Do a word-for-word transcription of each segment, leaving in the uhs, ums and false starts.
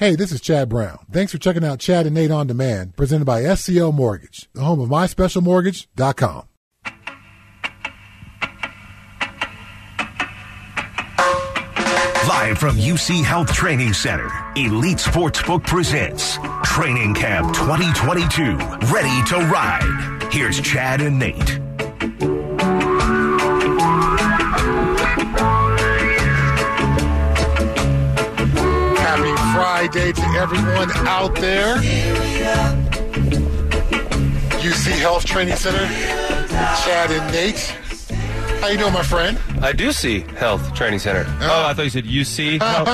Hey, this is Chad Brown. Thanks for checking out Chad and Nate On Demand, presented by S C L Mortgage, the home of My Special Mortgage dot com. Live from U C Health Training Center, Elite Sportsbook presents Training Camp twenty twenty-two, Ready to Ride. Here's Chad and Nate. Friday to everyone out there. U C Health Training Center, Chad and Nate. How you doing, my friend? I do see Health Training Center. Oh, I thought you said U C Health.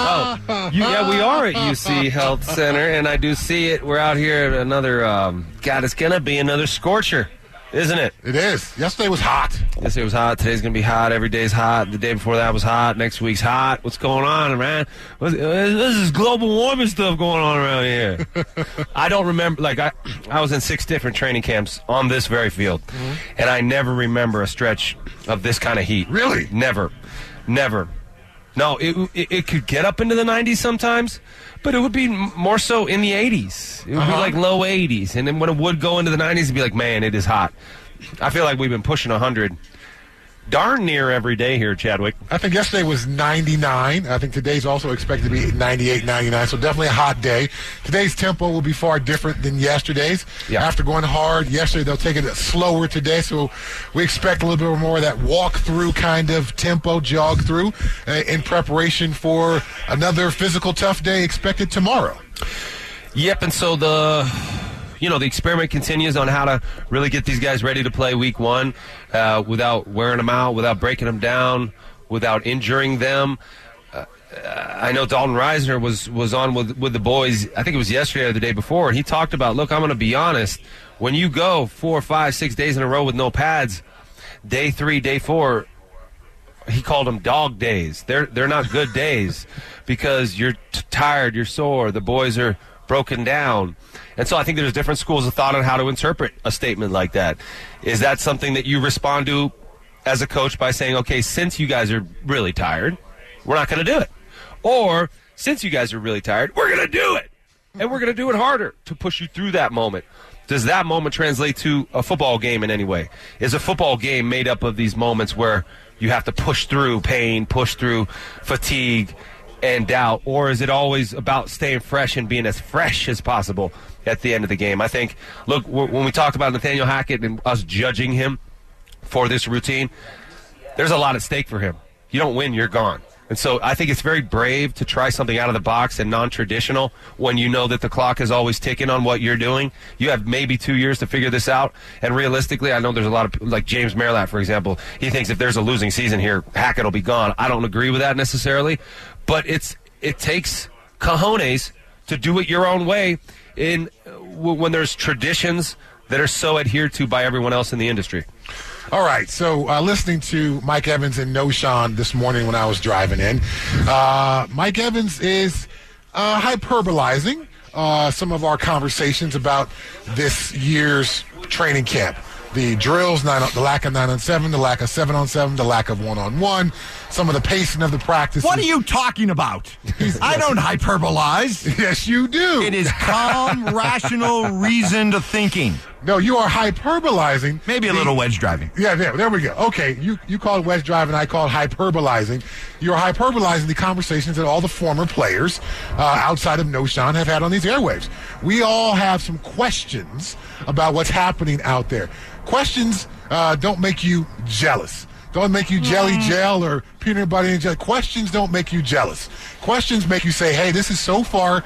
Oh, you, yeah, we are at U C Health Center, and I do see it. We're out here at another, um, God, it's going to be another scorcher, isn't it? It is. Yesterday was hot. Yesterday was hot. Today's going to be hot. Every day's hot. The day before that was hot. Next week's hot. What's going on, man? This is global warming stuff going on around here. I don't remember. Like, I, I was in six different training camps on this very field, mm-hmm. and I never remember a stretch of this kind of heat. Really? Never. Never. No, it, it it could get up into the nineties sometimes, but it would be more so in the eighties. It would uh-huh. be like low eighties. And then when it would go into the nineties, it'd be like, man, it is hot. I feel like we've been pushing one hundred darn near every day here, Chadwick. I think yesterday was ninety-nine. I think today's also expected to be ninety-eight, ninety-nine, so definitely a hot day. Today's tempo will be far different than yesterday's. Yeah. After going hard yesterday, they'll take it slower today, so we expect a little bit more of that walk-through kind of tempo, jog-through, uh, in preparation for another physical tough day expected tomorrow. Yep, and so the... You know, the experiment continues on how to really get these guys ready to play week one uh, without wearing them out, without breaking them down, without injuring them. Uh, I know Dalton Reisner was, was on with, with the boys, I think it was yesterday or the day before, and he talked about, look, I'm going to be honest, when you go four, five, six days in a row with no pads, day three, day four, he called them dog days. They're, they're not good days because you're t- tired, you're sore, the boys are broken down. And so I think there's different schools of thought on how to interpret a statement like that. Is that something that you respond to as a coach by saying, okay, since you guys are really tired, we're not going to do it? Or since you guys are really tired, we're going to do it. And we're going to do it harder to push you through that moment. Does that moment translate to a football game in any way? Is a football game made up of these moments where you have to push through pain, push through fatigue, and doubt, or is it always about staying fresh and being as fresh as possible at the end of the game? I think, look, w- when we talk about Nathaniel Hackett and us judging him for this routine, there's a lot at stake for him. You don't win, you're gone. And so I think it's very brave to try something out of the box and non-traditional when you know that the clock is always ticking on what you're doing. You have maybe two years to figure this out. And realistically, I know there's a lot of, like James Merrillat, for example, he thinks if there's a losing season here, Hackett will be gone. I don't agree with that necessarily. But it's it takes cojones to do it your own way in when there's traditions that are so adhered to by everyone else in the industry. All right, so uh, listening to Mike Evans and NoShawn this morning when I was driving in, uh, Mike Evans is uh, hyperbolizing uh, some of our conversations about this year's training camp. The drills, nine on, the lack of nine on seven, the lack of seven on seven, the lack of one on one, some of the pacing of the practices. What are you talking about? I don't hyperbolize. Yes, you do. It is calm, rational, reasoned thinking. No, you are hyperbolizing. Maybe a the, little wedge driving. Yeah, yeah, there we go. Okay, you, you call it wedge driving, I call it hyperbolizing. You're hyperbolizing the conversations that all the former players uh, outside of NoShawn have had on these airwaves. We all have some questions about what's happening out there. Questions uh, don't make you jealous. Don't make you jelly gel or peanut butter and jelly. Questions don't make you jealous. Questions make you say, hey, this is so far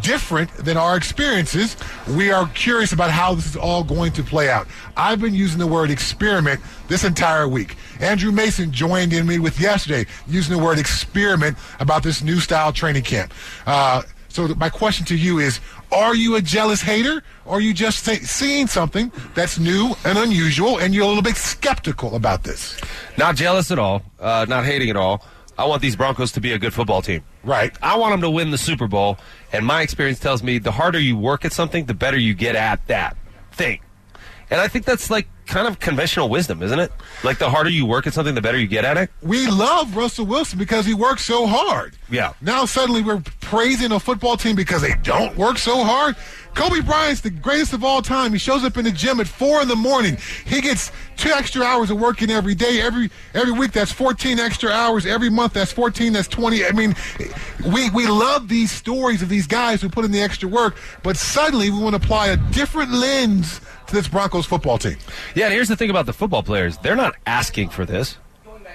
different than our experiences. We are curious about how this is all going to play out. I've been using the word experiment this entire week. Andrew Mason joined in me with yesterday using the word experiment about this new style training camp. Uh, so my question to you is, are you a jealous hater, or are you just say, seeing something that's new and unusual, and you're a little bit skeptical about this? Not jealous at all, uh, not hating at all. I want these Broncos to be a good football team. Right. I want them to win the Super Bowl, and my experience tells me the harder you work at something, the better you get at that thing. And I think that's like kind of conventional wisdom, isn't it? Like, the harder you work at something, the better you get at it. We love Russell Wilson because he works so hard. Yeah. Now suddenly we're praising a football team because they don't work so hard. Kobe Bryant's the greatest of all time. He shows up in the gym at four in the morning. He gets two extra hours of working every day. Every every week, that's fourteen extra hours. Every month, that's fourteen. That's twenty. I mean, we, we love these stories of these guys who put in the extra work, but suddenly we want to apply a different lens to this Broncos football team. Yeah, and here's the thing about the football players. They're not asking for this.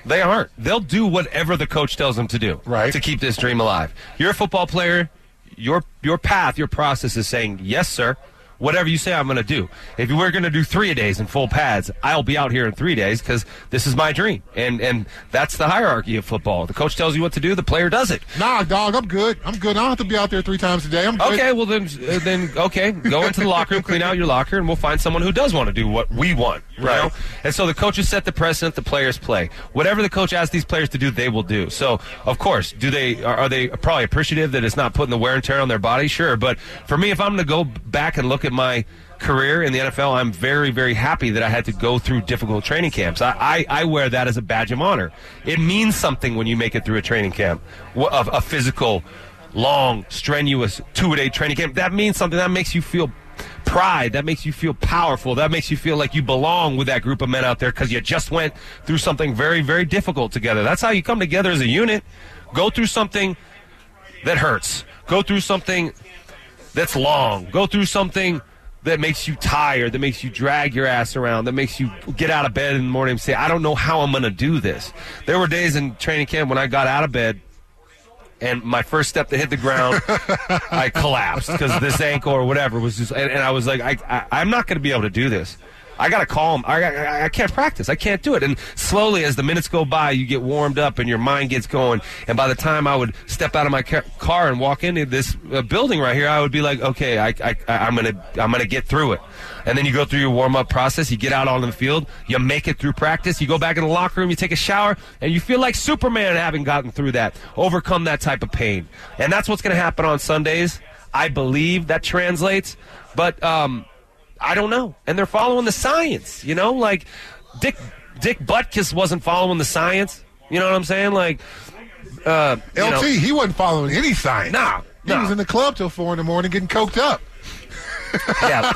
They aren't. They'll do whatever the coach tells them to do, right, to keep this dream alive. You're a football player. Your your path, your process is saying, yes, sir, whatever you say I'm going to do. If we're going to do three-a-days in full pads, I'll be out here in three days because this is my dream. And and that's the hierarchy of football. The coach tells you what to do. The player does it. Nah, dog, I'm good. I'm good. I don't have to be out there three times a day. I'm good. Okay, well, then, uh, then okay, go into the locker room, clean out your locker, and we'll find someone who does want to do what we want. Right. You know? And so the coaches set the precedent, the players play. Whatever the coach asks these players to do, they will do. So, of course, do they are, are they probably appreciative that it's not putting the wear and tear on their body? Sure. But for me, if I'm going to go back and look at my career in the N F L, I'm very, very happy that I had to go through difficult training camps. I, I, I wear that as a badge of honor. It means something when you make it through a training camp, a, a physical, long, strenuous two-a-day training camp. That means something. That makes you feel pride. That makes you feel powerful. That makes you feel like you belong with that group of men out there because you just went through something very, very difficult together. That's how you come together as a unit. Go through something that hurts. Go through something that's long. Go through something that makes you tired, that makes you drag your ass around, that makes you get out of bed in the morning and say, I don't know how I'm going to do this. There were days in training camp when I got out of bed, and my first step to hit the ground, I collapsed because this ankle or whatever was just, and, and I was like, I, I, I'm not going to be able to do this. I got to calm. I, I I can't practice. I can't do it. And slowly, as the minutes go by, you get warmed up and your mind gets going. And by the time I would step out of my ca- car and walk into this uh, building right here, I would be like, okay, I, I, I'm gonna I'm gonna get through it. And then you go through your warm-up process. You get out on the field. You make it through practice. You go back in the locker room. You take a shower. And you feel like Superman having gotten through that, overcome that type of pain. And that's what's going to happen on Sundays. I believe that translates. But um. I don't know. And they're following the science, you know? Like, Dick Dick Butkus wasn't following the science. You know what I'm saying? Like, uh, L T, you know, he wasn't following any science. Nah, He nah. was in the club till four in the morning getting coked up. yeah,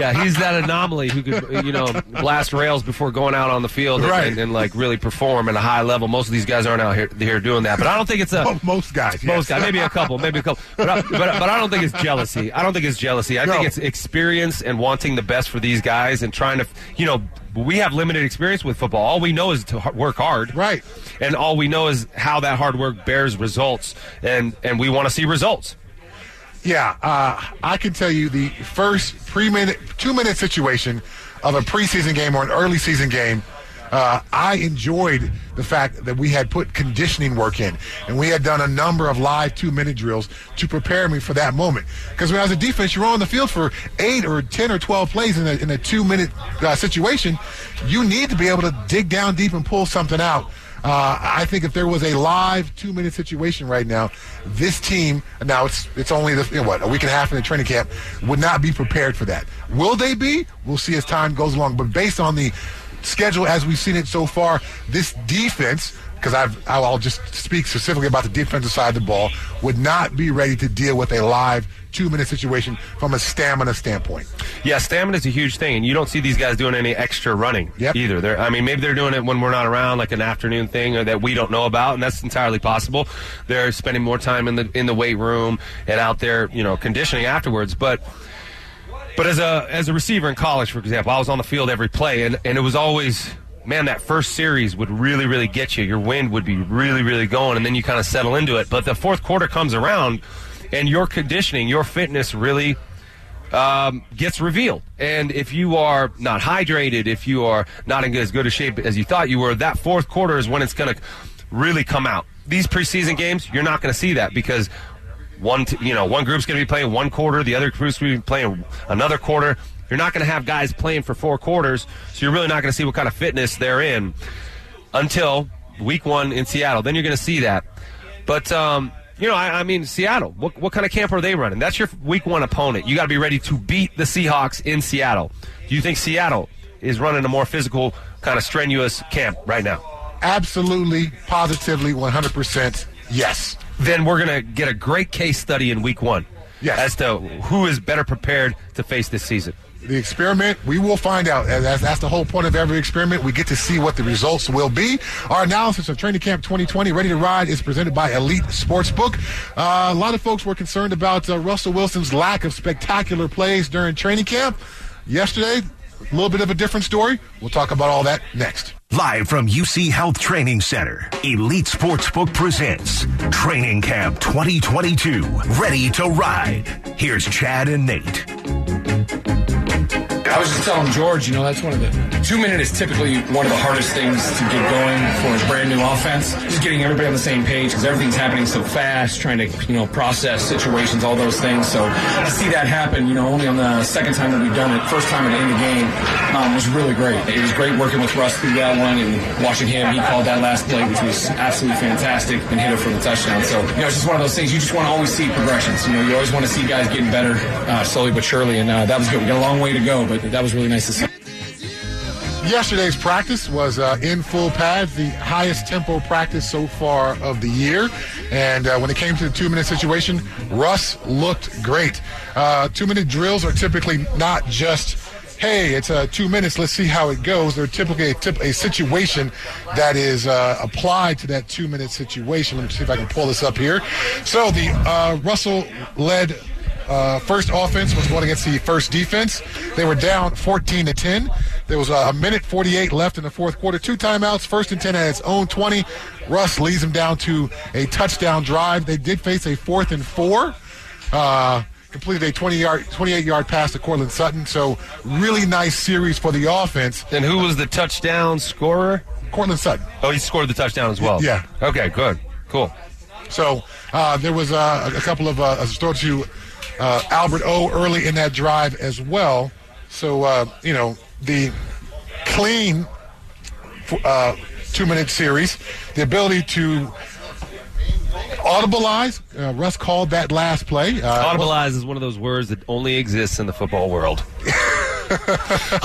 yeah, he's that anomaly who could, you know, blast rails before going out on the field and, right. and, and like really perform at a high level. Most of these guys aren't out here, here doing that, but I don't think it's a well, most guys, most yes. guys, maybe a couple, maybe a couple, but I, but, but I don't think it's jealousy. I don't think it's jealousy. I no. think it's experience and wanting the best for these guys and trying to, you know. We have limited experience with football. All we know is to work hard. Right. And all we know is how that hard work bears results, and, and we want to see results. Yeah, uh, I can tell you the first pre-minute, two-minute situation of a preseason game or an early season game, uh, I enjoyed the fact that we had put conditioning work in, and we had done a number of live two-minute drills to prepare me for that moment. Because when I was a defense, you're on the field for eight or ten or twelve plays in a, in a two-minute uh, situation. You need to be able to dig down deep and pull something out. Uh, I think if there was a live two-minute situation right now, this team, now it's it's only the, you know, what a week and a half in the training camp, would not be prepared for that. Will they be? We'll see as time goes along. But based on the schedule as we've seen it so far, this defense, because I've, I'll just speak specifically about the defensive side of the ball, would not be ready to deal with a live two-minute situation from a stamina standpoint. Yeah, stamina is a huge thing, and you don't see these guys doing any extra running yep. either. They're, I mean, maybe they're doing it when we're not around, like an afternoon thing or that we don't know about, and that's entirely possible. They're spending more time in the in the weight room and out there, you know, conditioning afterwards. But but as a as a receiver in college, for example, I was on the field every play, and, and it was always, man, that first series would really, really get you. Your wind would be really, really going, and then you kind of settle into it. But the fourth quarter comes around, and your conditioning, your fitness really um, gets revealed. And if you are not hydrated, if you are not in as good a shape as you thought you were, that fourth quarter is when it's going to really come out. These preseason games, you're not going to see that because one, t- you know, one group's going to be playing one quarter, the other group's going to be playing another quarter. You're not going to have guys playing for four quarters, so you're really not going to see what kind of fitness they're in until week one in Seattle. Then you're going to see that. But, um, you know, I, I mean, Seattle, what, what kind of camp are they running? That's your week one opponent. You got to be ready to beat the Seahawks in Seattle. Do you think Seattle is running a more physical, kind of strenuous camp right now? Absolutely, positively, one hundred percent yes. Then we're going to get a great case study in week one yes. as to who is better prepared to face this season. The experiment, we will find out. That's, that's the whole point of every experiment. We get to see what the results will be. Our analysis of Training Camp twenty twenty, Ready to Ride, is presented by Elite Sportsbook. Uh, a lot of folks were concerned about uh, Russell Wilson's lack of spectacular plays during training camp. Yesterday, a little bit of a different story. We'll talk about all that next. Live from U C Health Training Center, Elite Sportsbook presents Training Camp twenty twenty-two, Ready to Ride. Here's Chad and Nate. I was just telling George, you know, that's one of the... Two minute is typically one of the hardest things to get going for a brand new offense. Just getting everybody on the same page because everything's happening so fast, trying to, you know, process situations, all those things. So to see that happen, you know, only on the second time that we've done it, first time at the end of the game, um, was really great. It was great working with Russ through that one and watching him. He called that last play, which was absolutely fantastic, and hit it for the touchdown. So, you know, it's just one of those things. You just want to always see progressions. You know, you always want to see guys getting better uh, slowly but surely, and uh, that was good. We got a long way to go, but that was really nice to see. Yesterday's practice was uh, in full pads, the highest tempo practice so far of the year. And uh, when it came to the two-minute situation, Russ looked great. Uh, two-minute drills are typically not just, hey, it's uh, two minutes, let's see how it goes. They're typically a, tip- a situation that is uh, applied to that two-minute situation. Let me see if I can pull this up here. So the uh, Russell-led Uh, first offense was going against the first defense. They were down fourteen to ten. There was uh, a minute forty-eight left in the fourth quarter. Two timeouts, first and ten at its own twenty. Russ leads them down to a touchdown drive. They did face a fourth and four. Uh, completed a twenty-yard, twenty-eight-yard pass to Cortland Sutton. So really nice series for the offense. And who was the touchdown scorer? Cortland Sutton. Oh, he scored the touchdown as well. Yeah. Okay, good. Cool. So uh, there was uh, a couple of uh, a throw to Uh, Albert O early in that drive as well. So, uh, you know, the clean uh, two-minute series, the ability to audibilize. Uh, Russ called that last play. Uh, audibilize well, is one of those words that only exists in the football world.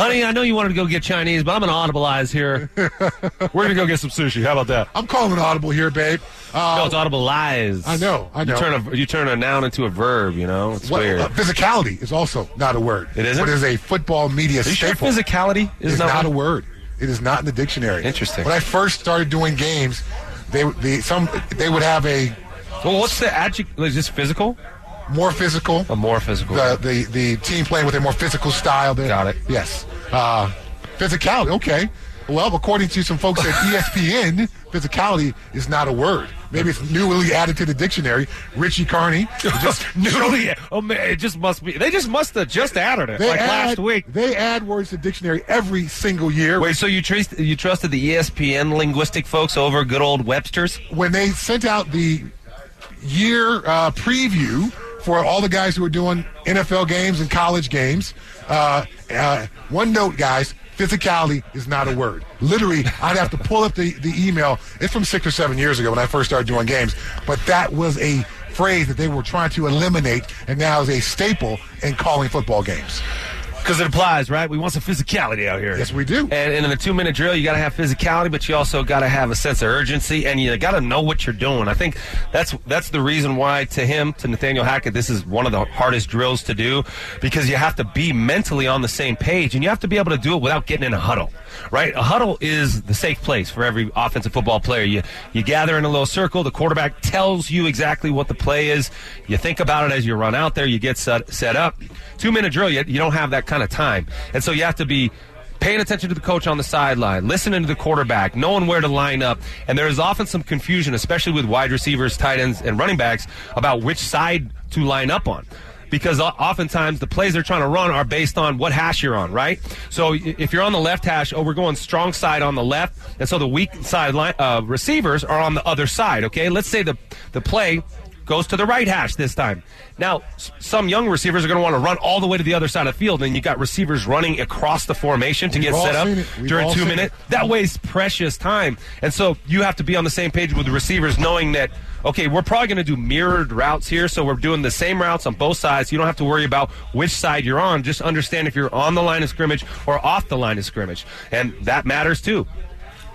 Honey, I know you wanted to go get Chinese, but I'm going to audibilize here. We're going to go get some sushi. How about that? I'm calling an audible here, babe. Uh, no, it's audibilize. I know, I know. You turn a, you turn a noun into a verb, you know? It's well, weird. Uh, physicality is also not a word. It isn't? But it is a football media staple. Sure physicality is not, not a word. It is not in the dictionary. Interesting. When I first started doing games, they, they, some, they would have a... Well, what's the adjective? Is this physical? More physical. A more physical. The, the the team playing with a more physical style. There. Got it. Yes. Uh, physicality. Okay. Well, according to some folks at E S P N, physicality is not a word. Maybe it's newly added to the dictionary. Richie Carney. Just newly. Oh man, it just must be. They just must have just added it like add, last week. They add words to the dictionary every single year. Wait, so you traced, you trusted the E S P N linguistic folks over good old Webster's? When they sent out the year uh, preview for all the guys who are doing N F L games and college games. Uh, uh, one note, guys, physicality is not a word. Literally, I'd have to pull up the, the email. It's from six or seven years ago when I first started doing games, but that was a phrase that they were trying to eliminate and now is a staple in calling football games. Because it applies, right? We want some physicality out here. Yes, we do. And, and in the two-minute drill, you got to have physicality, but you also got to have a sense of urgency, and you got to know what you're doing. I think that's that's the reason why, to him, to Nathaniel Hackett, this is one of the hardest drills to do, because you have to be mentally on the same page, and you have to be able to do it without getting in a huddle, right? A huddle is the safe place for every offensive football player. You, you gather in a little circle. The quarterback tells you exactly what the play is. You think about it as you run out there. You get set, set up. Two-minute drill, you, you don't have that kind of time, and so you have to be paying attention to the coach on the sideline, listening to the quarterback, knowing where to line up. And there is often some confusion, especially with wide receivers, tight ends, and running backs, about which side to line up on, because oftentimes the plays they're trying to run are based on what hash you're on, right? So if you're on the left hash, oh, we're going strong side on the left, and so the weak side line, uh, receivers are on the other side. Okay, let's say the the play goes to the right hash this time. Now, some young receivers are going to want to run all the way to the other side of the field, and you got receivers running across the formation to get set up during two minutes. That wastes precious time. And so you have to be on the same page with the receivers, knowing that, okay, we're probably going to do mirrored routes here, so we're doing the same routes on both sides. You don't have to worry about which side you're on. Just understand if you're on the line of scrimmage or off the line of scrimmage, and that matters too.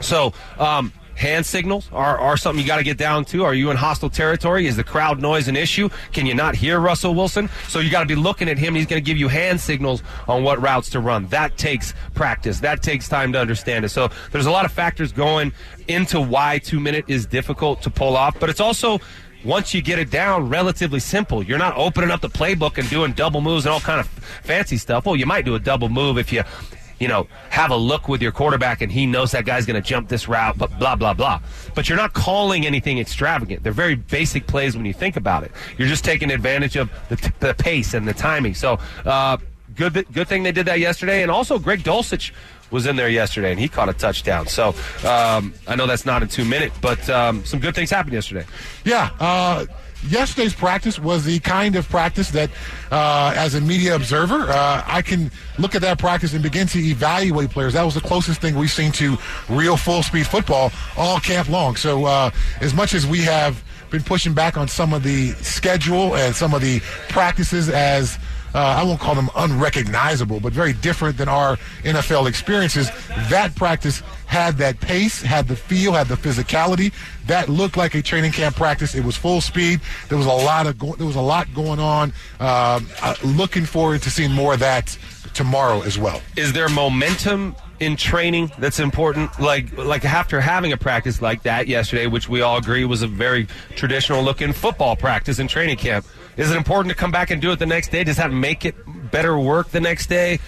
So, um, hand signals are, are something you got to get down to. Are you in hostile territory? Is the crowd noise an issue? Can you not hear Russell Wilson? So you got to be looking at him. He's going to give you hand signals on what routes to run. That takes practice. That takes time to understand it. So there's a lot of factors going into why two-minute is difficult to pull off. But it's also, once you get it down, relatively simple. You're not opening up the playbook and doing double moves and all kind of fancy stuff. Well, you might do a double move if you... you know, have a look with your quarterback and he knows that guy's going to jump this route, blah, blah, blah. But you're not calling anything extravagant. They're very basic plays when you think about it. You're just taking advantage of the, t- the pace and the timing. So uh, good th- good thing they did that yesterday. And also Greg Dulcich was in there yesterday, and he caught a touchdown. So um, I know that's not in two minutes, but um, some good things happened yesterday. Yeah, uh yesterday's practice was the kind of practice that, uh, as a media observer, uh, I can look at that practice and begin to evaluate players. That was the closest thing we've seen to real full-speed football all camp long. So uh, as much as we have been pushing back on some of the schedule and some of the practices as, uh, I won't call them unrecognizable, but very different than our N F L experiences, that practice had that pace, had the feel, had the physicality. That looked like a training camp practice. It was full speed. There was a lot of go- there was a lot going on. Um, uh, looking forward to seeing more of that tomorrow as well. Is there momentum in training that's important? Like like after having a practice like that yesterday, which we all agree was a very traditional looking football practice in training camp, is it important to come back and do it the next day? Does that make it better work the next day?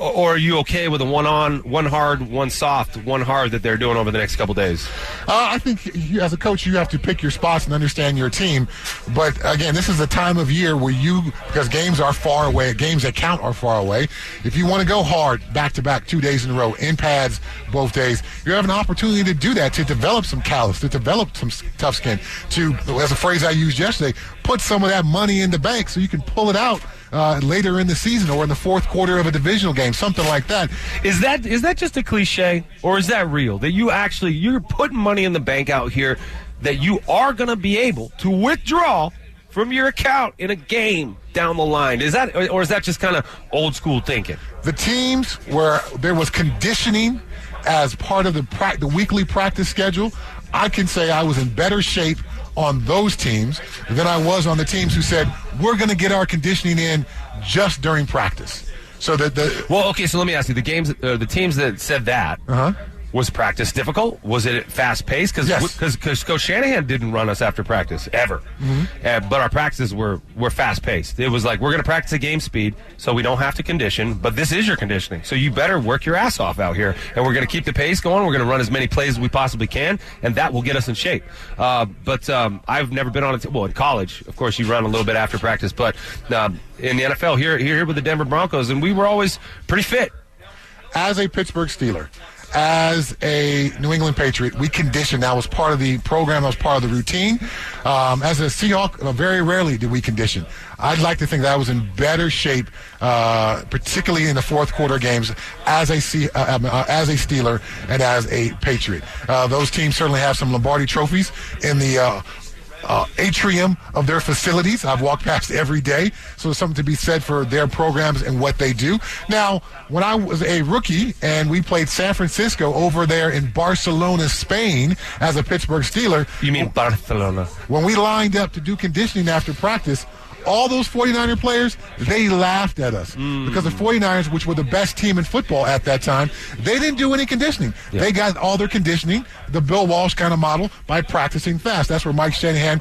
Or are you okay with a one-on, one hard, one soft, one hard that they're doing over the next couple days? Uh, I think you, as a coach, you have to pick your spots and understand your team. But, again, this is a time of year where you, because games are far away, games that count are far away, if you want to go hard back-to-back two days in a row, in pads both days, you have an opportunity to do that, to develop some callus, to develop some tough skin, to, as a phrase I used yesterday, put some of that money in the bank so you can pull it out Uh, later in the season or in the fourth quarter of a divisional game, something like that. Is that is that just a cliche, or is that real? That you actually, you're putting money in the bank out here that you are going to be able to withdraw from your account in a game down the line. Is that, or is that just kind of old school thinking? The teams where there was conditioning as part of the, pra- the weekly practice schedule, I can say I was in better shape on those teams than I was on the teams who said, we're going to get our conditioning in just during practice. So that the Well, okay, so let me ask you, the games, uh, the teams that said that, uh-huh. was practice difficult? Was it fast-paced? Because yes. because Coach Shanahan didn't run us after practice, ever. Mm-hmm. Uh, but our practices were, were fast-paced. It was like, we're going to practice at game speed, so we don't have to condition, but this is your conditioning, so you better work your ass off out here. And we're going to keep the pace going. We're going to run as many plays as we possibly can, and that will get us in shape. Uh, but um, I've never been on a team. Well, in college, of course, you run a little bit after practice, but um, in the N F L, here, here with the Denver Broncos, and we were always pretty fit. As a Pittsburgh Steeler, as a New England Patriot, we conditioned. That was part of the program. That was part of the routine. Um, as a Seahawk, uh, very rarely did we condition. I'd like to think that I was in better shape, uh, particularly in the fourth quarter games, as a C, uh, uh, as a Steeler and as a Patriot. Uh, those teams certainly have some Lombardi trophies in the uh, uh, atrium of their facilities. I've walked past every day, so there's something to be said for their programs and what they do. Now, when I was a rookie and we played San Francisco over there in Barcelona, Spain, as a Pittsburgh Steeler. You mean Barcelona. When we lined up to do conditioning after practice, all those 49er players, they laughed at us. Mm. Because the 49ers, which were the best team in football at that time, they didn't do any conditioning. Yeah. They got all their conditioning, the Bill Walsh kind of model, by practicing fast. That's where Mike Shanahan,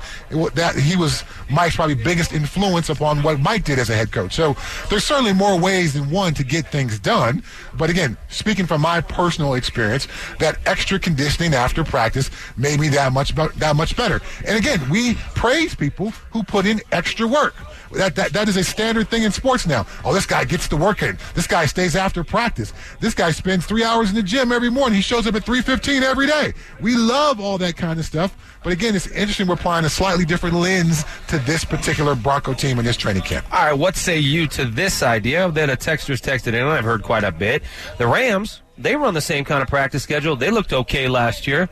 that he was Mike's probably biggest influence upon what Mike did as a head coach. So there's certainly more ways than one to get things done. But again, speaking from my personal experience, that extra conditioning after practice made me that much, be- that much better. And again, we praise people who put in extra work. That, that that is a standard thing in sports now. Oh, this guy gets the work in. This guy stays after practice. This guy spends three hours in the gym every morning. He shows up at three fifteen every day. We love all that kind of stuff. But, again, it's interesting we're applying a slightly different lens to this particular Bronco team in this training camp. All right, what say you to this idea that a texter's texted in, and I've heard quite a bit. The Rams, they run the same kind of practice schedule. They looked okay last year.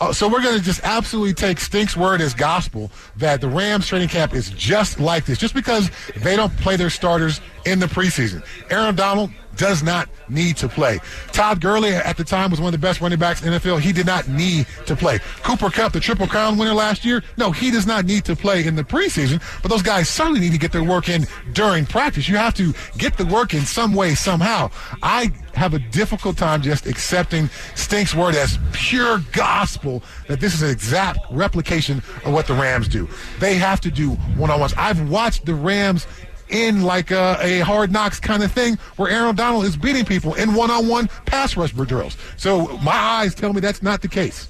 Uh, so we're going to just absolutely take Stink's word as gospel that the Rams training camp is just like this, just because they don't play their starters in the preseason. Aaron Donald does not need to play. Todd Gurley at the time was one of the best running backs in the N F L. He did not need to play. Cooper Kupp, the Triple Crown winner last year, no, he does not need to play in the preseason, but those guys certainly need to get their work in during practice. You have to get the work in some way, somehow. I have a difficult time just accepting Stink's word as pure gospel that this is an exact replication of what the Rams do. They have to do one-on-ones. I've watched the Rams in like a, a hard knocks kind of thing where Aaron Donald is beating people in one-on-one pass rush drills. So my eyes tell me that's not the case.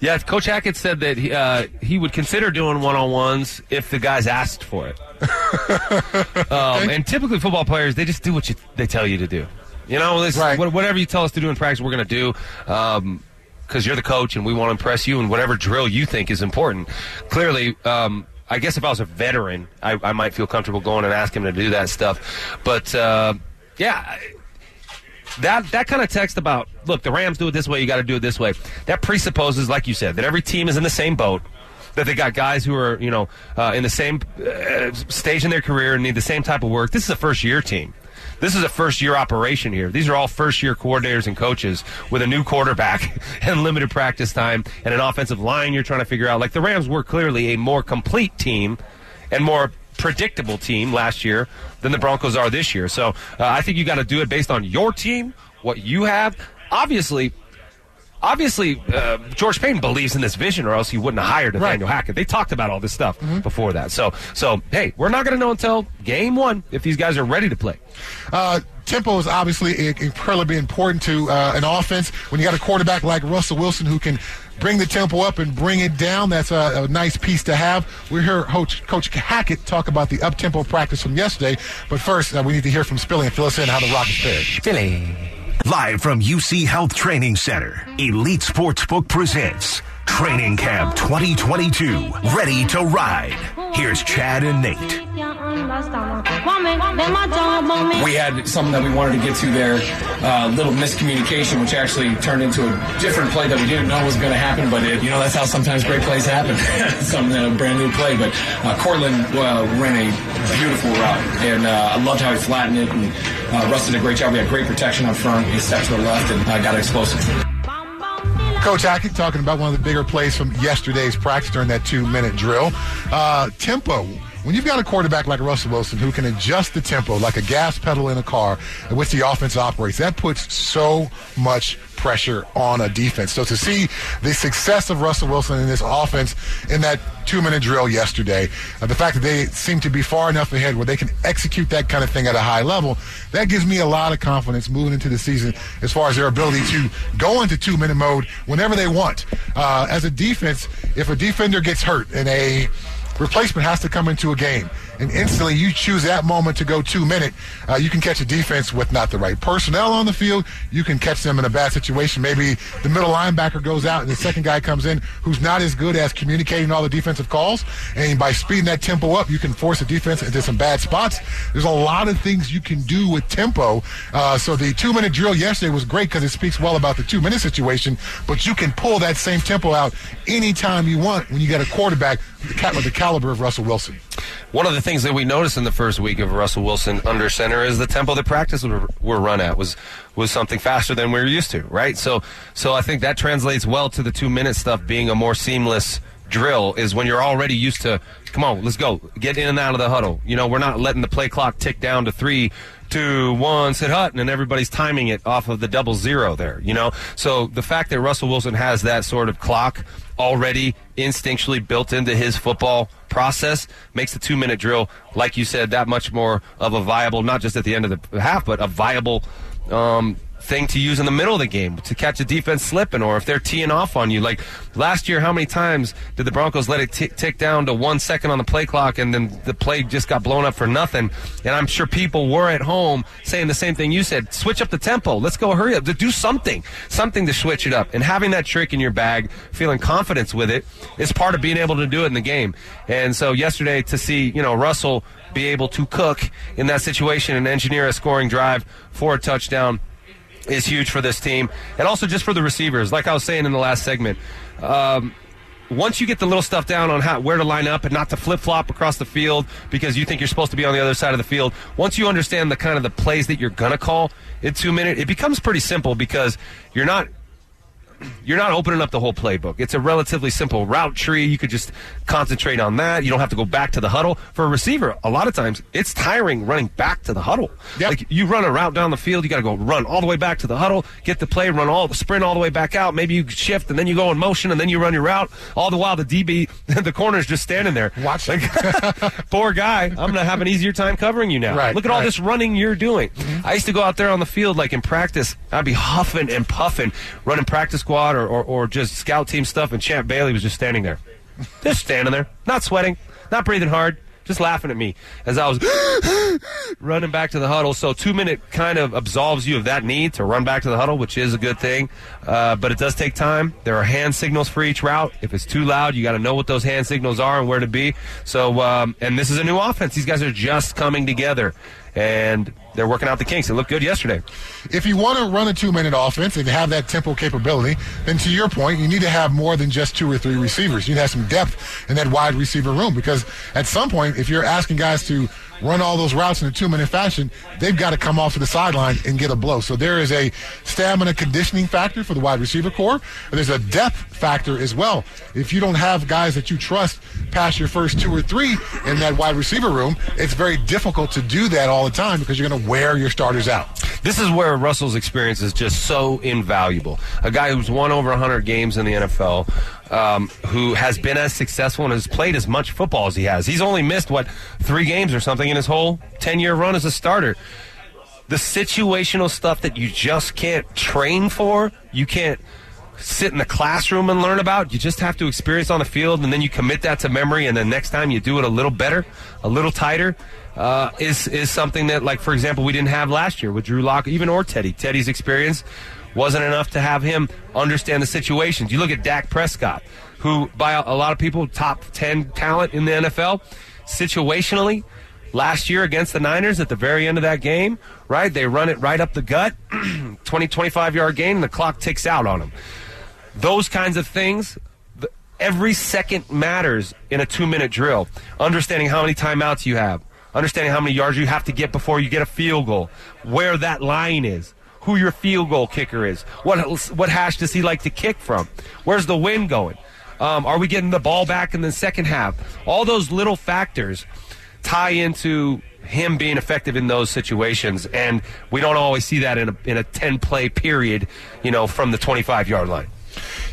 Yeah, Coach Hackett said that he, uh, he would consider doing one-on-ones if the guys asked for it. um, and typically football players, they just do what you, they tell you to do. You know, this, right. whatever you tell us to do in practice, we're going to do. Um, because you're the coach and we want to impress you in whatever drill you think is important. Clearly, um, I guess if I was a veteran, I, I might feel comfortable going and asking him to do that stuff. But, uh, yeah, that that kind of text about, look, the Rams do it this way, you got to do it this way, that presupposes, like you said, that every team is in the same boat, that they got guys who are, you know, uh, in the same uh, stage in their career and need the same type of work. This is a first-year team. This is a first-year operation here. These are all first-year coordinators and coaches with a new quarterback and limited practice time and an offensive line you're trying to figure out. Like, the Rams were clearly a more complete team and more predictable team last year than the Broncos are this year. So uh, I think you got to do it based on your team, what you have. Obviously, obviously uh, George Payton believes in this vision or else he wouldn't have hired Nathaniel right. Hackett. They talked about all this stuff mm-hmm. before that. So, so hey, we're not going to know until game one if these guys are ready to play. Uh, tempo is obviously incredibly important to uh, an offense. When you got a quarterback like Russell Wilson who can bring the tempo up and bring it down, that's a, a nice piece to have. We hear Coach, Coach Hackett talk about the up-tempo practice from yesterday. But first, uh, we need to hear from Spilly and fill us in how the Rockets fared. Spilly. Live from U C Health Training Center, Elite Sportsbook presents Training Camp twenty twenty-two, Ready to Ride. Here's Chad and Nate. We had something that we wanted to get to there, a uh, little miscommunication, which actually turned into a different play that we didn't know was going to happen, but it, you know, that's how sometimes great plays happen. Something that a brand new play, but uh, Cortland uh, ran a beautiful route, and uh, I loved how he flattened it, and uh, Russ did a great job. We had great protection up front. He stepped to the left and uh, got explosive. Coach Hackett talking about one of the bigger plays from yesterday's practice during that two-minute drill. Uh, tempo. When you've got a quarterback like Russell Wilson who can adjust the tempo like a gas pedal in a car in which the offense operates, that puts so much pressure on a defense. So to see the success of Russell Wilson in this offense in that two-minute drill yesterday, uh, the fact that they seem to be far enough ahead where they can execute that kind of thing at a high level, that gives me a lot of confidence moving into the season as far as their ability to go into two-minute mode whenever they want. Uh, as a defense, if a defender gets hurt in a replacement has to come into a game, and instantly you choose that moment to go two-minute, uh, you can catch a defense with not the right personnel on the field. You can catch them in a bad situation. Maybe the middle linebacker goes out and the second guy comes in who's not as good as communicating all the defensive calls, and by speeding that tempo up, you can force the defense into some bad spots. There's a lot of things you can do with tempo. Uh, so the two-minute drill yesterday was great because it speaks well about the two-minute situation, but you can pull that same tempo out anytime you want when you get a quarterback with the caliber of Russell Wilson. One of the things that we noticed in the first week of Russell Wilson under center is the tempo that practices were, were run at was was something faster than we were used to, right? So so I think that translates well to the two-minute stuff being a more seamless drill is when you're already used to, come on, let's go, get in and out of the huddle. You know, we're not letting the play clock tick down to three, two, one, sit hut, and then everybody's timing it off of the double zero there, you know? So the fact that Russell Wilson has that sort of clock already instinctually built into his football process makes the two-minute drill, like you said, that much more of a viable, not just at the end of the half, but a viable um, thing to use in the middle of the game to catch a defense slipping or if they're teeing off on you. Like last year, how many times did the Broncos let it t- tick down to one second on the play clock and then the play just got blown up for nothing? And I'm sure people were at home saying the same thing you said. Switch up the tempo. Let's go, hurry up. Do something. Something to switch it up. And having that trick in your bag, feeling confidence with it, is part of being able to do it in the game. And so yesterday to see, you know, Russell be able to cook in that situation and engineer a scoring drive for a touchdown is huge for this team, and also just for the receivers. Like I was saying in the last segment, um, once you get the little stuff down on how, where to line up and not to flip-flop across the field because you think you're supposed to be on the other side of the field, once you understand the kind of the plays that you're going to call in two minutes, it becomes pretty simple because you're not – You're not opening up the whole playbook. It's a relatively simple route tree. You could just concentrate on that. You don't have to go back to the huddle. For a receiver, a lot of times, it's tiring running back to the huddle. Yep. Like, you run a route down the field, you got to go run all the way back to the huddle, get the play, run all the sprint all the way back out. Maybe you shift, and then you go in motion, and then you run your route. All the while, the D B, the corner's just standing there. Watch like, poor guy, I'm going to have an easier time covering you now. Right, Look at right. all this running you're doing. Mm-hmm. I used to go out there on the field, like in practice, I'd be huffing and puffing, running practice squad or, or, or just scout team stuff, and Champ Bailey was just standing there. Just standing there, not sweating, not breathing hard, just laughing at me as I was running back to the huddle. So two-minute kind of absolves you of that need to run back to the huddle, which is a good thing, uh, but it does take time. There are hand signals for each route. If it's too loud, you got to know what those hand signals are and where to be. So, um, and this is a new offense. These guys are just coming together, and they're working out the kinks. It looked good yesterday. If you want to run a two-minute offense and have that tempo capability, then to your point, you need to have more than just two or three receivers. You need to have some depth in that wide receiver room because at some point, if you're asking guys to run all those routes in a two-minute fashion, they've got to come off to the sideline and get a blow. So there is a stamina conditioning factor for the wide receiver corps, and there's a depth factor as well. If you don't have guys that you trust past your first two or three in that wide receiver room, it's very difficult to do that all the time because you're going to wear your starters out. This is where Russell's experience is just so invaluable. A guy who's won over one hundred games in the N F L, Um, who has been as successful and has played as much football as he has. He's only missed, what, three games or something in his whole ten-year run as a starter. The situational stuff that you just can't train for, you can't sit in the classroom and learn about, you just have to experience on the field, and then you commit that to memory, and then next time you do it a little better, a little tighter. Uh, is is something that, like, for example, we didn't have last year with Drew Locke, even or Teddy. Teddy's experience wasn't enough to have him understand the situations. You look at Dak Prescott, who by a lot of people, top ten talent in the N F L, situationally, last year against the Niners at the very end of that game, right? They run it right up the gut, twenty, twenty-five-yard gain, and the clock ticks out on them. Those kinds of things, every second matters in a two-minute drill. Understanding how many timeouts you have, understanding how many yards you have to get before you get a field goal, where that line is, who your field goal kicker is, what what hash does he like to kick from, where's the wind going, um, are we getting the ball back in the second half? All those little factors tie into him being effective in those situations, and we don't always see that in a in a ten-play period, you know, from the twenty-five-yard line.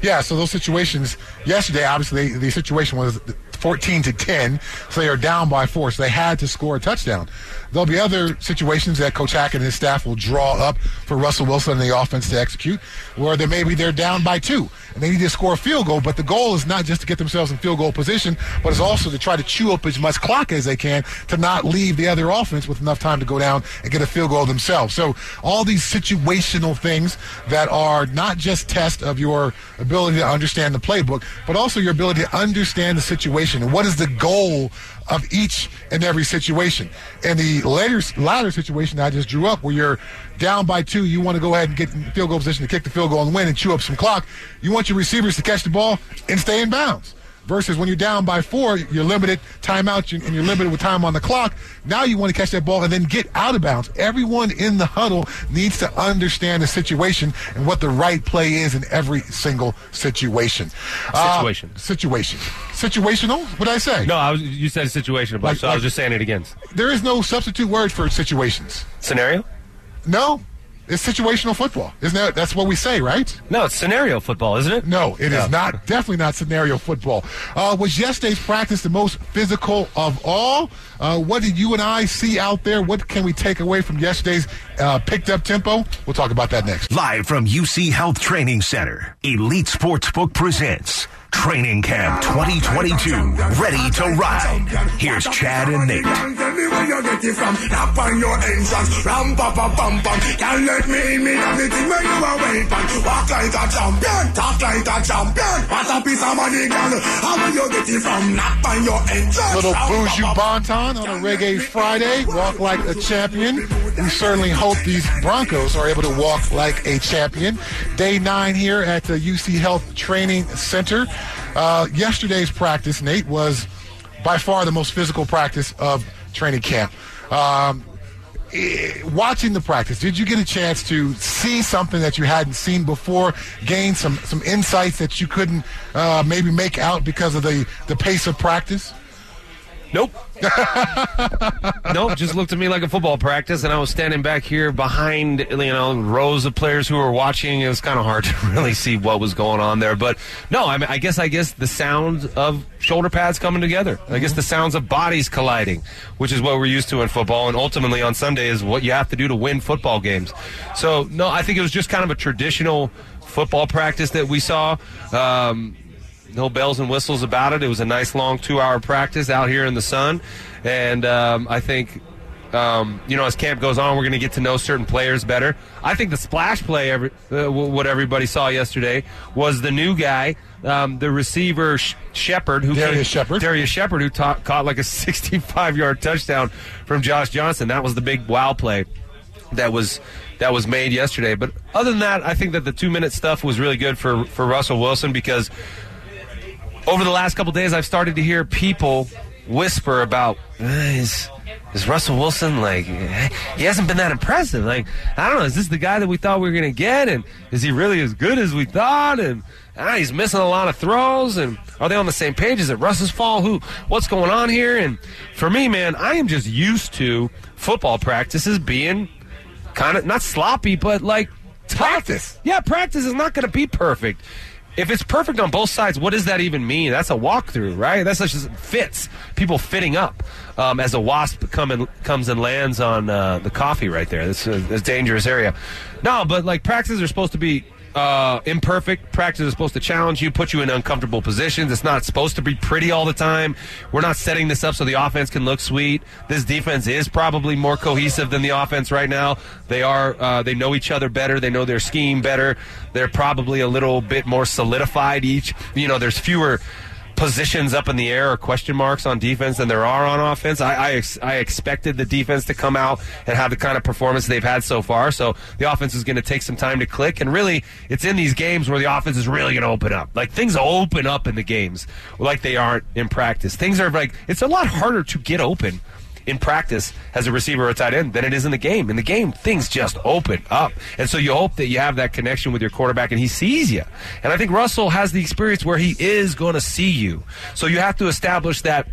Yeah, so those situations yesterday, obviously, the situation was fourteen to ten, so they are down by four, so they had to score a touchdown. There'll be other situations that Coach Hackett and his staff will draw up for Russell Wilson and the offense to execute, where there maybe they're down by two, and they need to score a field goal, but the goal is not just to get themselves in field goal position, but it's also to try to chew up as much clock as they can to not leave the other offense with enough time to go down and get a field goal themselves. So all these situational things that are not just tests of your ability to understand the playbook, but also your ability to understand the situation and what is the goal of each and every situation. And the later, latter situation I just drew up, where you're down by two, you want to go ahead and get in field goal position to kick the field goal and win and chew up some clock. You want your receivers to catch the ball and stay in bounds. Versus when you're down by four, you're limited timeout and you're limited with time on the clock. Now you want to catch that ball and then get out of bounds. Everyone in the huddle needs to understand the situation and what the right play is in every single situation. Situation. Uh, situation. Situational? What did I say? No, I was, you said situational, like, so like, I was just saying it again. There is no substitute word for situations. Scenario? No. It's situational football, isn't that? That's what we say, right? No, it's scenario football, isn't it? No, it no. is not. Definitely not scenario football. Uh, was yesterday's practice the most physical of all? Uh, what did you and I see out there? What can we take away from yesterday's uh, picked-up tempo? We'll talk about that next. Live from U C Health Training Center, Elite Sportsbook presents Training Camp twenty twenty-two, Ready to Ride. Here's Chad and Nate. it from. Knock on your entrance, ram pa pa pam pam. Can't let me in, me have it in, make you a weapon. Walk like a champion, talk like a champion. What a piece of money, girl. How will you get it from? Knock on your entrance. Little bougie bonton on a Reggae Friday. Walk like a champion. We certainly hope these Broncos are able to walk like a champion. Day nine here at the U C Health Training Center. Uh, yesterday's practice, Nate, was by far the most physical practice of training camp. Um, it, watching the practice, did you get a chance to see something that you hadn't seen before, gain some, some insights that you couldn't uh, maybe make out because of the, the pace of practice? Nope. Nope, just looked at me like a football practice, and I was standing back here behind, you know, rows of players who were watching. It was kind of hard to really see what was going on there. But, no, I mean, I guess I guess the sounds of shoulder pads coming together. Mm-hmm. I guess the sounds of bodies colliding, which is what we're used to in football, and ultimately on Sunday is what you have to do to win football games. So, no, I think it was just kind of a traditional football practice that we saw. Um No bells and whistles about it. It was a nice, long two-hour practice out here in the sun. And um, I think, um, you know, as camp goes on, we're going to get to know certain players better. I think the splash play, every, uh, what everybody saw yesterday, was the new guy, um, the receiver Shepherd. Who Darius came, Shepherd. Darius Shepherd, who ta- caught like a sixty-five-yard touchdown from Josh Johnson. That was the big wow play that was that was made yesterday. But other than that, I think that the two-minute stuff was really good for, for Russell Wilson because – over the last couple of days, I've started to hear people whisper about, is, is Russell Wilson, like, he hasn't been that impressive. Like, I don't know, is this the guy that we thought we were going to get? And is he really as good as we thought? And ah, he's missing a lot of throws. And are they on the same page? Is it Russ's fault? Who? What's going on here? And for me, man, I am just used to football practices being kind of, not sloppy, but like tough. Practice. Yeah, practice is not going to be perfect. If it's perfect on both sides, what does that even mean? That's a walkthrough, right? That's just fits. People fitting up um, as a wasp come and, comes and lands on uh, the coffee right there. This is a dangerous area. No, but, like, practices are supposed to be uh, imperfect. Practices are supposed to challenge you, put you in uncomfortable positions. It's not supposed to be pretty all the time. We're not setting this up so the offense can look sweet. This defense is probably more cohesive than the offense right now. They are. Uh, they know each other better. They know their scheme better. They're probably a little bit more solidified each. You know, there's fewer positions up in the air or question marks on defense than there are on offense. I I, ex- I expected the defense to come out and have the kind of performance they've had so far. So the offense is going to take some time to click. And really, it's in these games where the offense is really going to open up. Like, things open up in the games like they aren't in practice. Things are like, it's a lot harder to get open in practice as a receiver or a tight end than it is in the game. In the game, things just open up. And so you hope that you have that connection with your quarterback and he sees you. And I think Russell has the experience where he is going to see you. So you have to establish that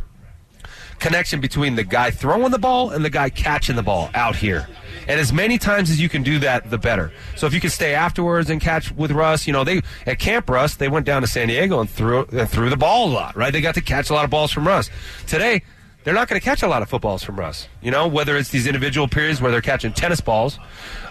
connection between the guy throwing the ball and the guy catching the ball out here. And as many times as you can do that, the better. So if you can stay afterwards and catch with Russ, you know, they at Camp Russ, they went down to San Diego and threw, and threw the ball a lot, right? They got to catch a lot of balls from Russ. Today, they're not going to catch a lot of footballs from Russ, you know, whether it's these individual periods where they're catching tennis balls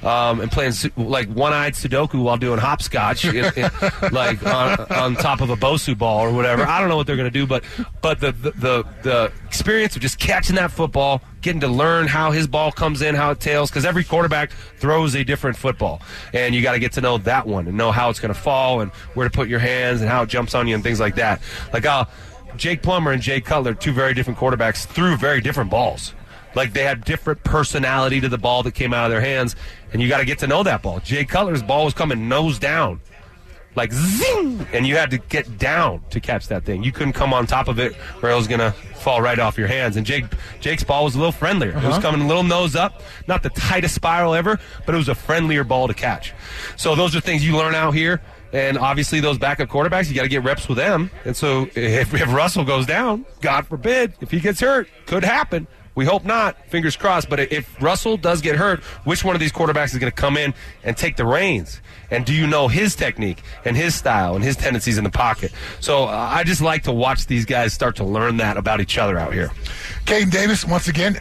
um, and playing, like, one-eyed Sudoku while doing hopscotch, in, in, like, on, on top of a Bosu ball or whatever. I don't know what they're going to do, but but the, the, the, the experience of just catching that football, getting to learn how his ball comes in, how it tails, because every quarterback throws a different football, and you got to get to know that one and know how it's going to fall and where to put your hands and how it jumps on you and things like that. Like, I'll... Jake Plummer and Jay Cutler, two very different quarterbacks, threw very different balls. Like, they had different personality to the ball that came out of their hands, and you got to get to know that ball. Jay Cutler's ball was coming nose down, like zing, and you had to get down to catch that thing. You couldn't come on top of it or it was going to fall right off your hands. And Jake Jake's ball was a little friendlier. Uh-huh. It was coming a little nose up, not the tightest spiral ever, but it was a friendlier ball to catch. So those are things you learn out here. And obviously those backup quarterbacks, you got to get reps with them. And so if, if Russell goes down, God forbid, if he gets hurt, could happen. We hope not, fingers crossed. But if Russell does get hurt, which one of these quarterbacks is going to come in and take the reins? And do you know his technique and his style and his tendencies in the pocket? So uh, I just like to watch these guys start to learn that about each other out here. Caden Davis, once again,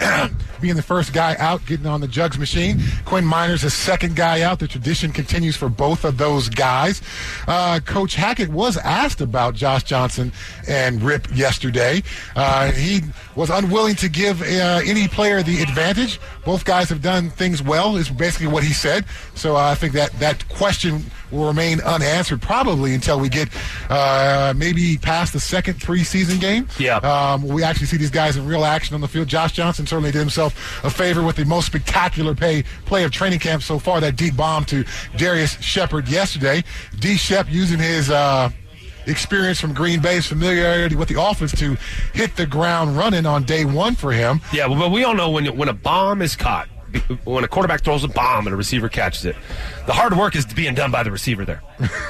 being the first guy out, getting on the jugs machine. Quinn Miners, the second guy out. The tradition continues for both of those guys. Uh, Coach Hackett was asked about Josh Johnson and Rip yesterday. Uh, he was unwilling to give a uh, any player the advantage. Both guys have done things well is basically what he said. So uh, I think that that question will remain unanswered probably until we get uh, maybe past the second preseason game. Yeah. Um, we actually see these guys in real action on the field. Josh Johnson certainly did himself a favor with the most spectacular pay play of training camp so far, that deep bomb to Darius Shepherd yesterday. D. Shep using his uh, experience from Green Bay's familiarity with the offense to hit the ground running on day one for him. Yeah, well, but we all know when when a bomb is caught, when a quarterback throws a bomb and a receiver catches it, the hard work is being done by the receiver there.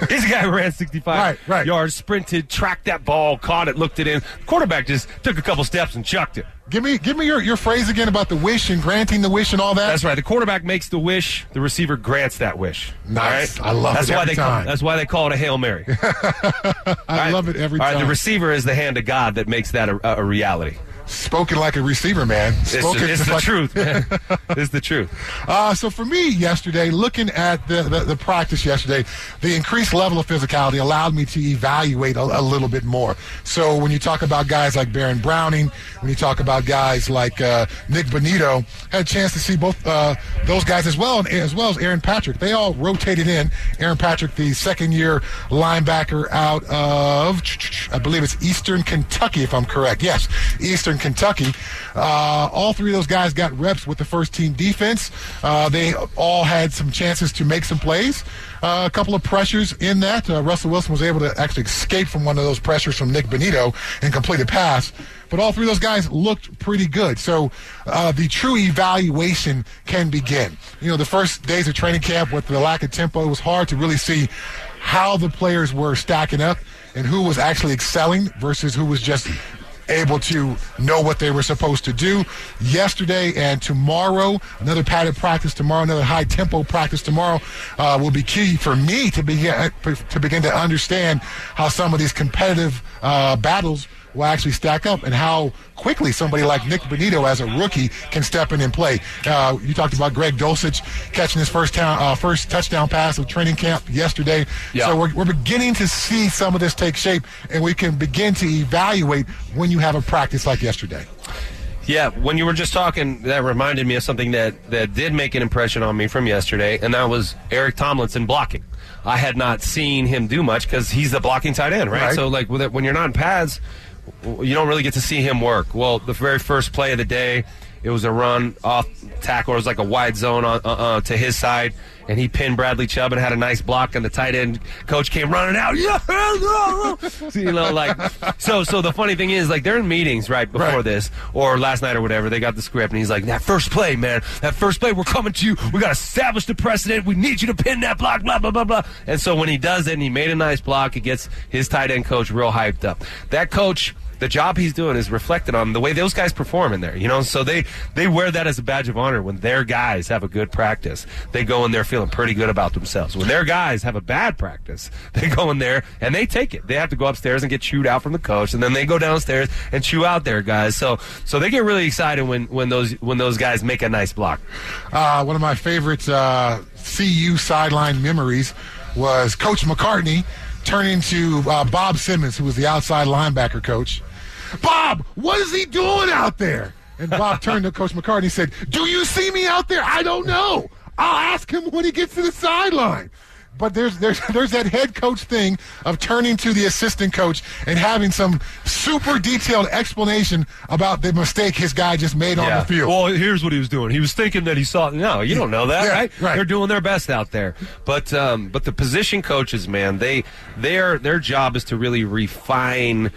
He's a guy who ran sixty-five right, right. yards, sprinted, tracked that ball, caught it, looked it in. The quarterback just took a couple steps and chucked it. Give me give me your, your phrase again about the wish and granting the wish and all that. That's right. The quarterback makes the wish. The receiver grants that wish. Nice. Right? I love that's it why every they time. Call, that's why they call it a Hail Mary. I right? love it every all time. Right, the receiver is the hand of God that makes that a, a reality. Spoken like a receiver, man. Spoken it's, it's, the like... truth, man. It's the truth. Uh, so for me yesterday, looking at the, the, the practice yesterday, the increased level of physicality allowed me to evaluate a, a little bit more. So when you talk about guys like Baron Browning, when you talk about guys like uh, Nick Benito, had a chance to see both uh, those guys as well, and, as well as Aaron Patrick. They all rotated in. Aaron Patrick, the second-year linebacker out of, I believe it's Eastern Kentucky, if I'm correct. Yes, Eastern Kentucky. Uh, all three of those guys got reps with the first-team defense. Uh, they all had some chances to make some plays. Uh, a couple of pressures in that. Uh, Russell Wilson was able to actually escape from one of those pressures from Nick Benito and complete a pass. But all three of those guys looked pretty good. So uh, the true evaluation can begin. You know, the first days of training camp with the lack of tempo, it was hard to really see how the players were stacking up and who was actually excelling versus who was just able to know what they were supposed to do. Yesterday and tomorrow, another padded practice tomorrow, another high-tempo practice tomorrow uh, will be key for me to begin to begin to understand how some of these competitive uh, battles will actually stack up and how quickly somebody like Nick Benito as a rookie can step in and play. Uh, you talked about Greg Dulcich catching his first, town, uh, first touchdown pass of training camp yesterday. Yeah. So we're, we're beginning to see some of this take shape, and we can begin to evaluate when you have a practice like yesterday. Yeah, when you were just talking, that reminded me of something that, that did make an impression on me from yesterday, and that was Eric Tomlinson blocking. I had not seen him do much because he's the blocking tight end, right? right? So like when you're not in pads, you don't really get to see him work. Well, the very first play of the day, it was a run off tackle. It was like a wide zone on, uh, uh, to his side, and he pinned Bradley Chubb and had a nice block, and the tight end coach came running out. so, you know, like so. So the funny thing is, like they're in meetings right before right. this or last night or whatever. They got the script, and he's like, "That first play, man. That first play, we're coming to you. We got to establish the precedent. We need you to pin that block. Blah blah blah blah." And so when he does it, and he made a nice block, it gets his tight end coach real hyped up. That coach. The job he's doing is reflected on the way those guys perform in there, you know. So they, they wear that as a badge of honor when their guys have a good practice. They go in there feeling pretty good about themselves. When their guys have a bad practice, they go in there and they take it. They have to go upstairs and get chewed out from the coach, and then they go downstairs and chew out their guys. So so they get really excited when, when those when those guys make a nice block. Uh, one of my favorite uh, C U sideline memories was Coach McCartney turning to uh, Bob Simmons, who was the outside linebacker coach. Bob, what is he doing out there? And Bob turned to Coach McCartney and said, do you see me out there? I don't know. I'll ask him when he gets to the sideline. But there's there's there's that head coach thing of turning to the assistant coach and having some super detailed explanation about the mistake his guy just made yeah. on the field. Well, here's what he was doing. He was thinking that he saw. No, you don't know that, yeah, right? right? They're doing their best out there. But um, but the position coaches, man, they their their job is to really refine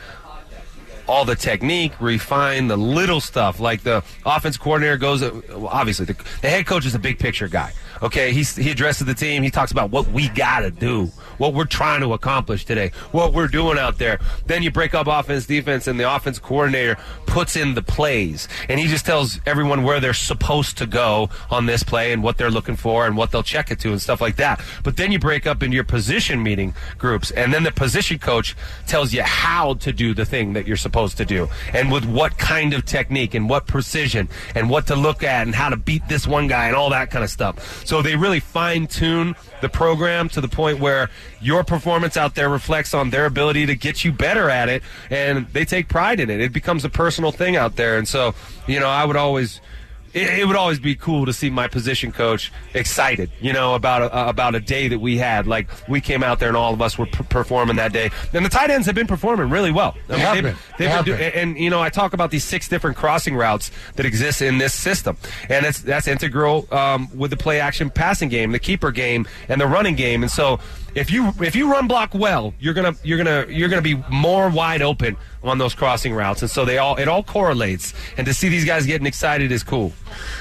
all the technique, refine the little stuff. Like the offense coordinator goes, obviously, the, the head coach is a big picture guy. Okay, he's, he addresses the team. He talks about what we got to do, what we're trying to accomplish today, what we're doing out there. Then you break up offense, defense, and the offense coordinator puts in the plays. And he just tells everyone where they're supposed to go on this play and what they're looking for and what they'll check it to and stuff like that. But then you break up into your position meeting groups, and then the position coach tells you how to do the thing that you're supposed to do and with what kind of technique and what precision and what to look at and how to beat this one guy and all that kind of stuff. So they really fine-tune the program to the point where your performance out there reflects on their ability to get you better at it, and they take pride in it. It becomes a personal thing out there. And so, you know, I would always – it would always be cool to see my position coach excited, you know, about a, about a day that we had. Like, we came out there and all of us were p- performing that day. And the tight ends have been performing really well. I mean, they have they've, been. They've they been, do- been. And, you know, I talk about these six different crossing routes that exist in this system. And it's, that's integral um, with the play-action passing game, the keeper game, and the running game. And so if you if you run block well, you're gonna you're gonna you're gonna be more wide open on those crossing routes, and so they all it all correlates. And to see these guys getting excited is cool.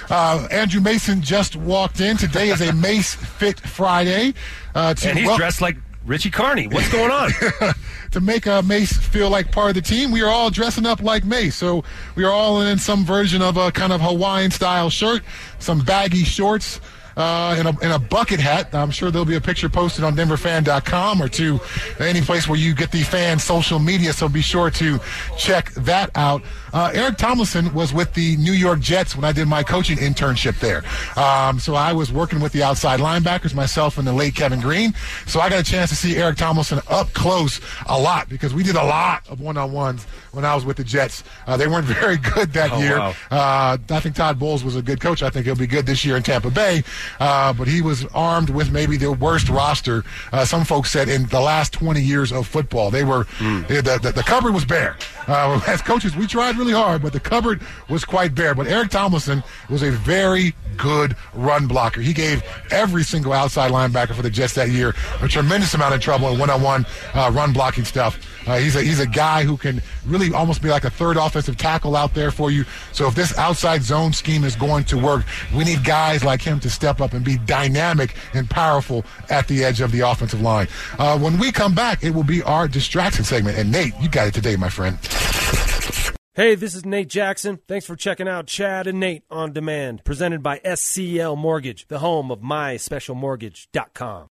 Uh, Andrew Mason just walked in. Today is a Mace Fit Friday, uh, to and he's wel- dressed like Richie Carney. What's going on? To make uh, Mace feel like part of the team, we are all dressing up like Mace. So we are all in some version of a kind of Hawaiian style shirt, some baggy shorts. Uh, in, a, in a bucket hat. I'm sure there'll be a picture posted on denver fan dot com or to any place where you get the fan social media, so be sure to check that out. Uh, Eric Tomlinson was with the New York Jets when I did my coaching internship there. Um, so I was working with the outside linebackers, myself and the late Kevin Green. So I got a chance to see Eric Tomlinson up close a lot because we did a lot of one-on-ones when I was with the Jets. Uh, they weren't very good that oh, year. Wow. Uh, I think Todd Bowles was a good coach. I think he'll be good this year in Tampa Bay. Uh, but he was armed with maybe the worst roster, uh, some folks said, in the last twenty years of football. They were mm. – the, the, the cupboard was bare. Uh, as coaches, we tried really hard, but the cupboard was quite bare. But Eric Tomlinson was a very good run blocker. He gave every single outside linebacker for the Jets that year a tremendous amount of trouble in one-on-one uh, run blocking stuff. Uh, he's a he's a guy who can really almost be like a third offensive tackle out there for you. So if this outside zone scheme is going to work, we need guys like him to step up and be dynamic and powerful at the edge of the offensive line. Uh, when we come back, it will be our distraction segment. And, Nate, you got it today, my friend. Hey, this is Nate Jackson. Thanks for checking out Chad and Nate on Demand, presented by S C L Mortgage, the home of my special mortgage dot com.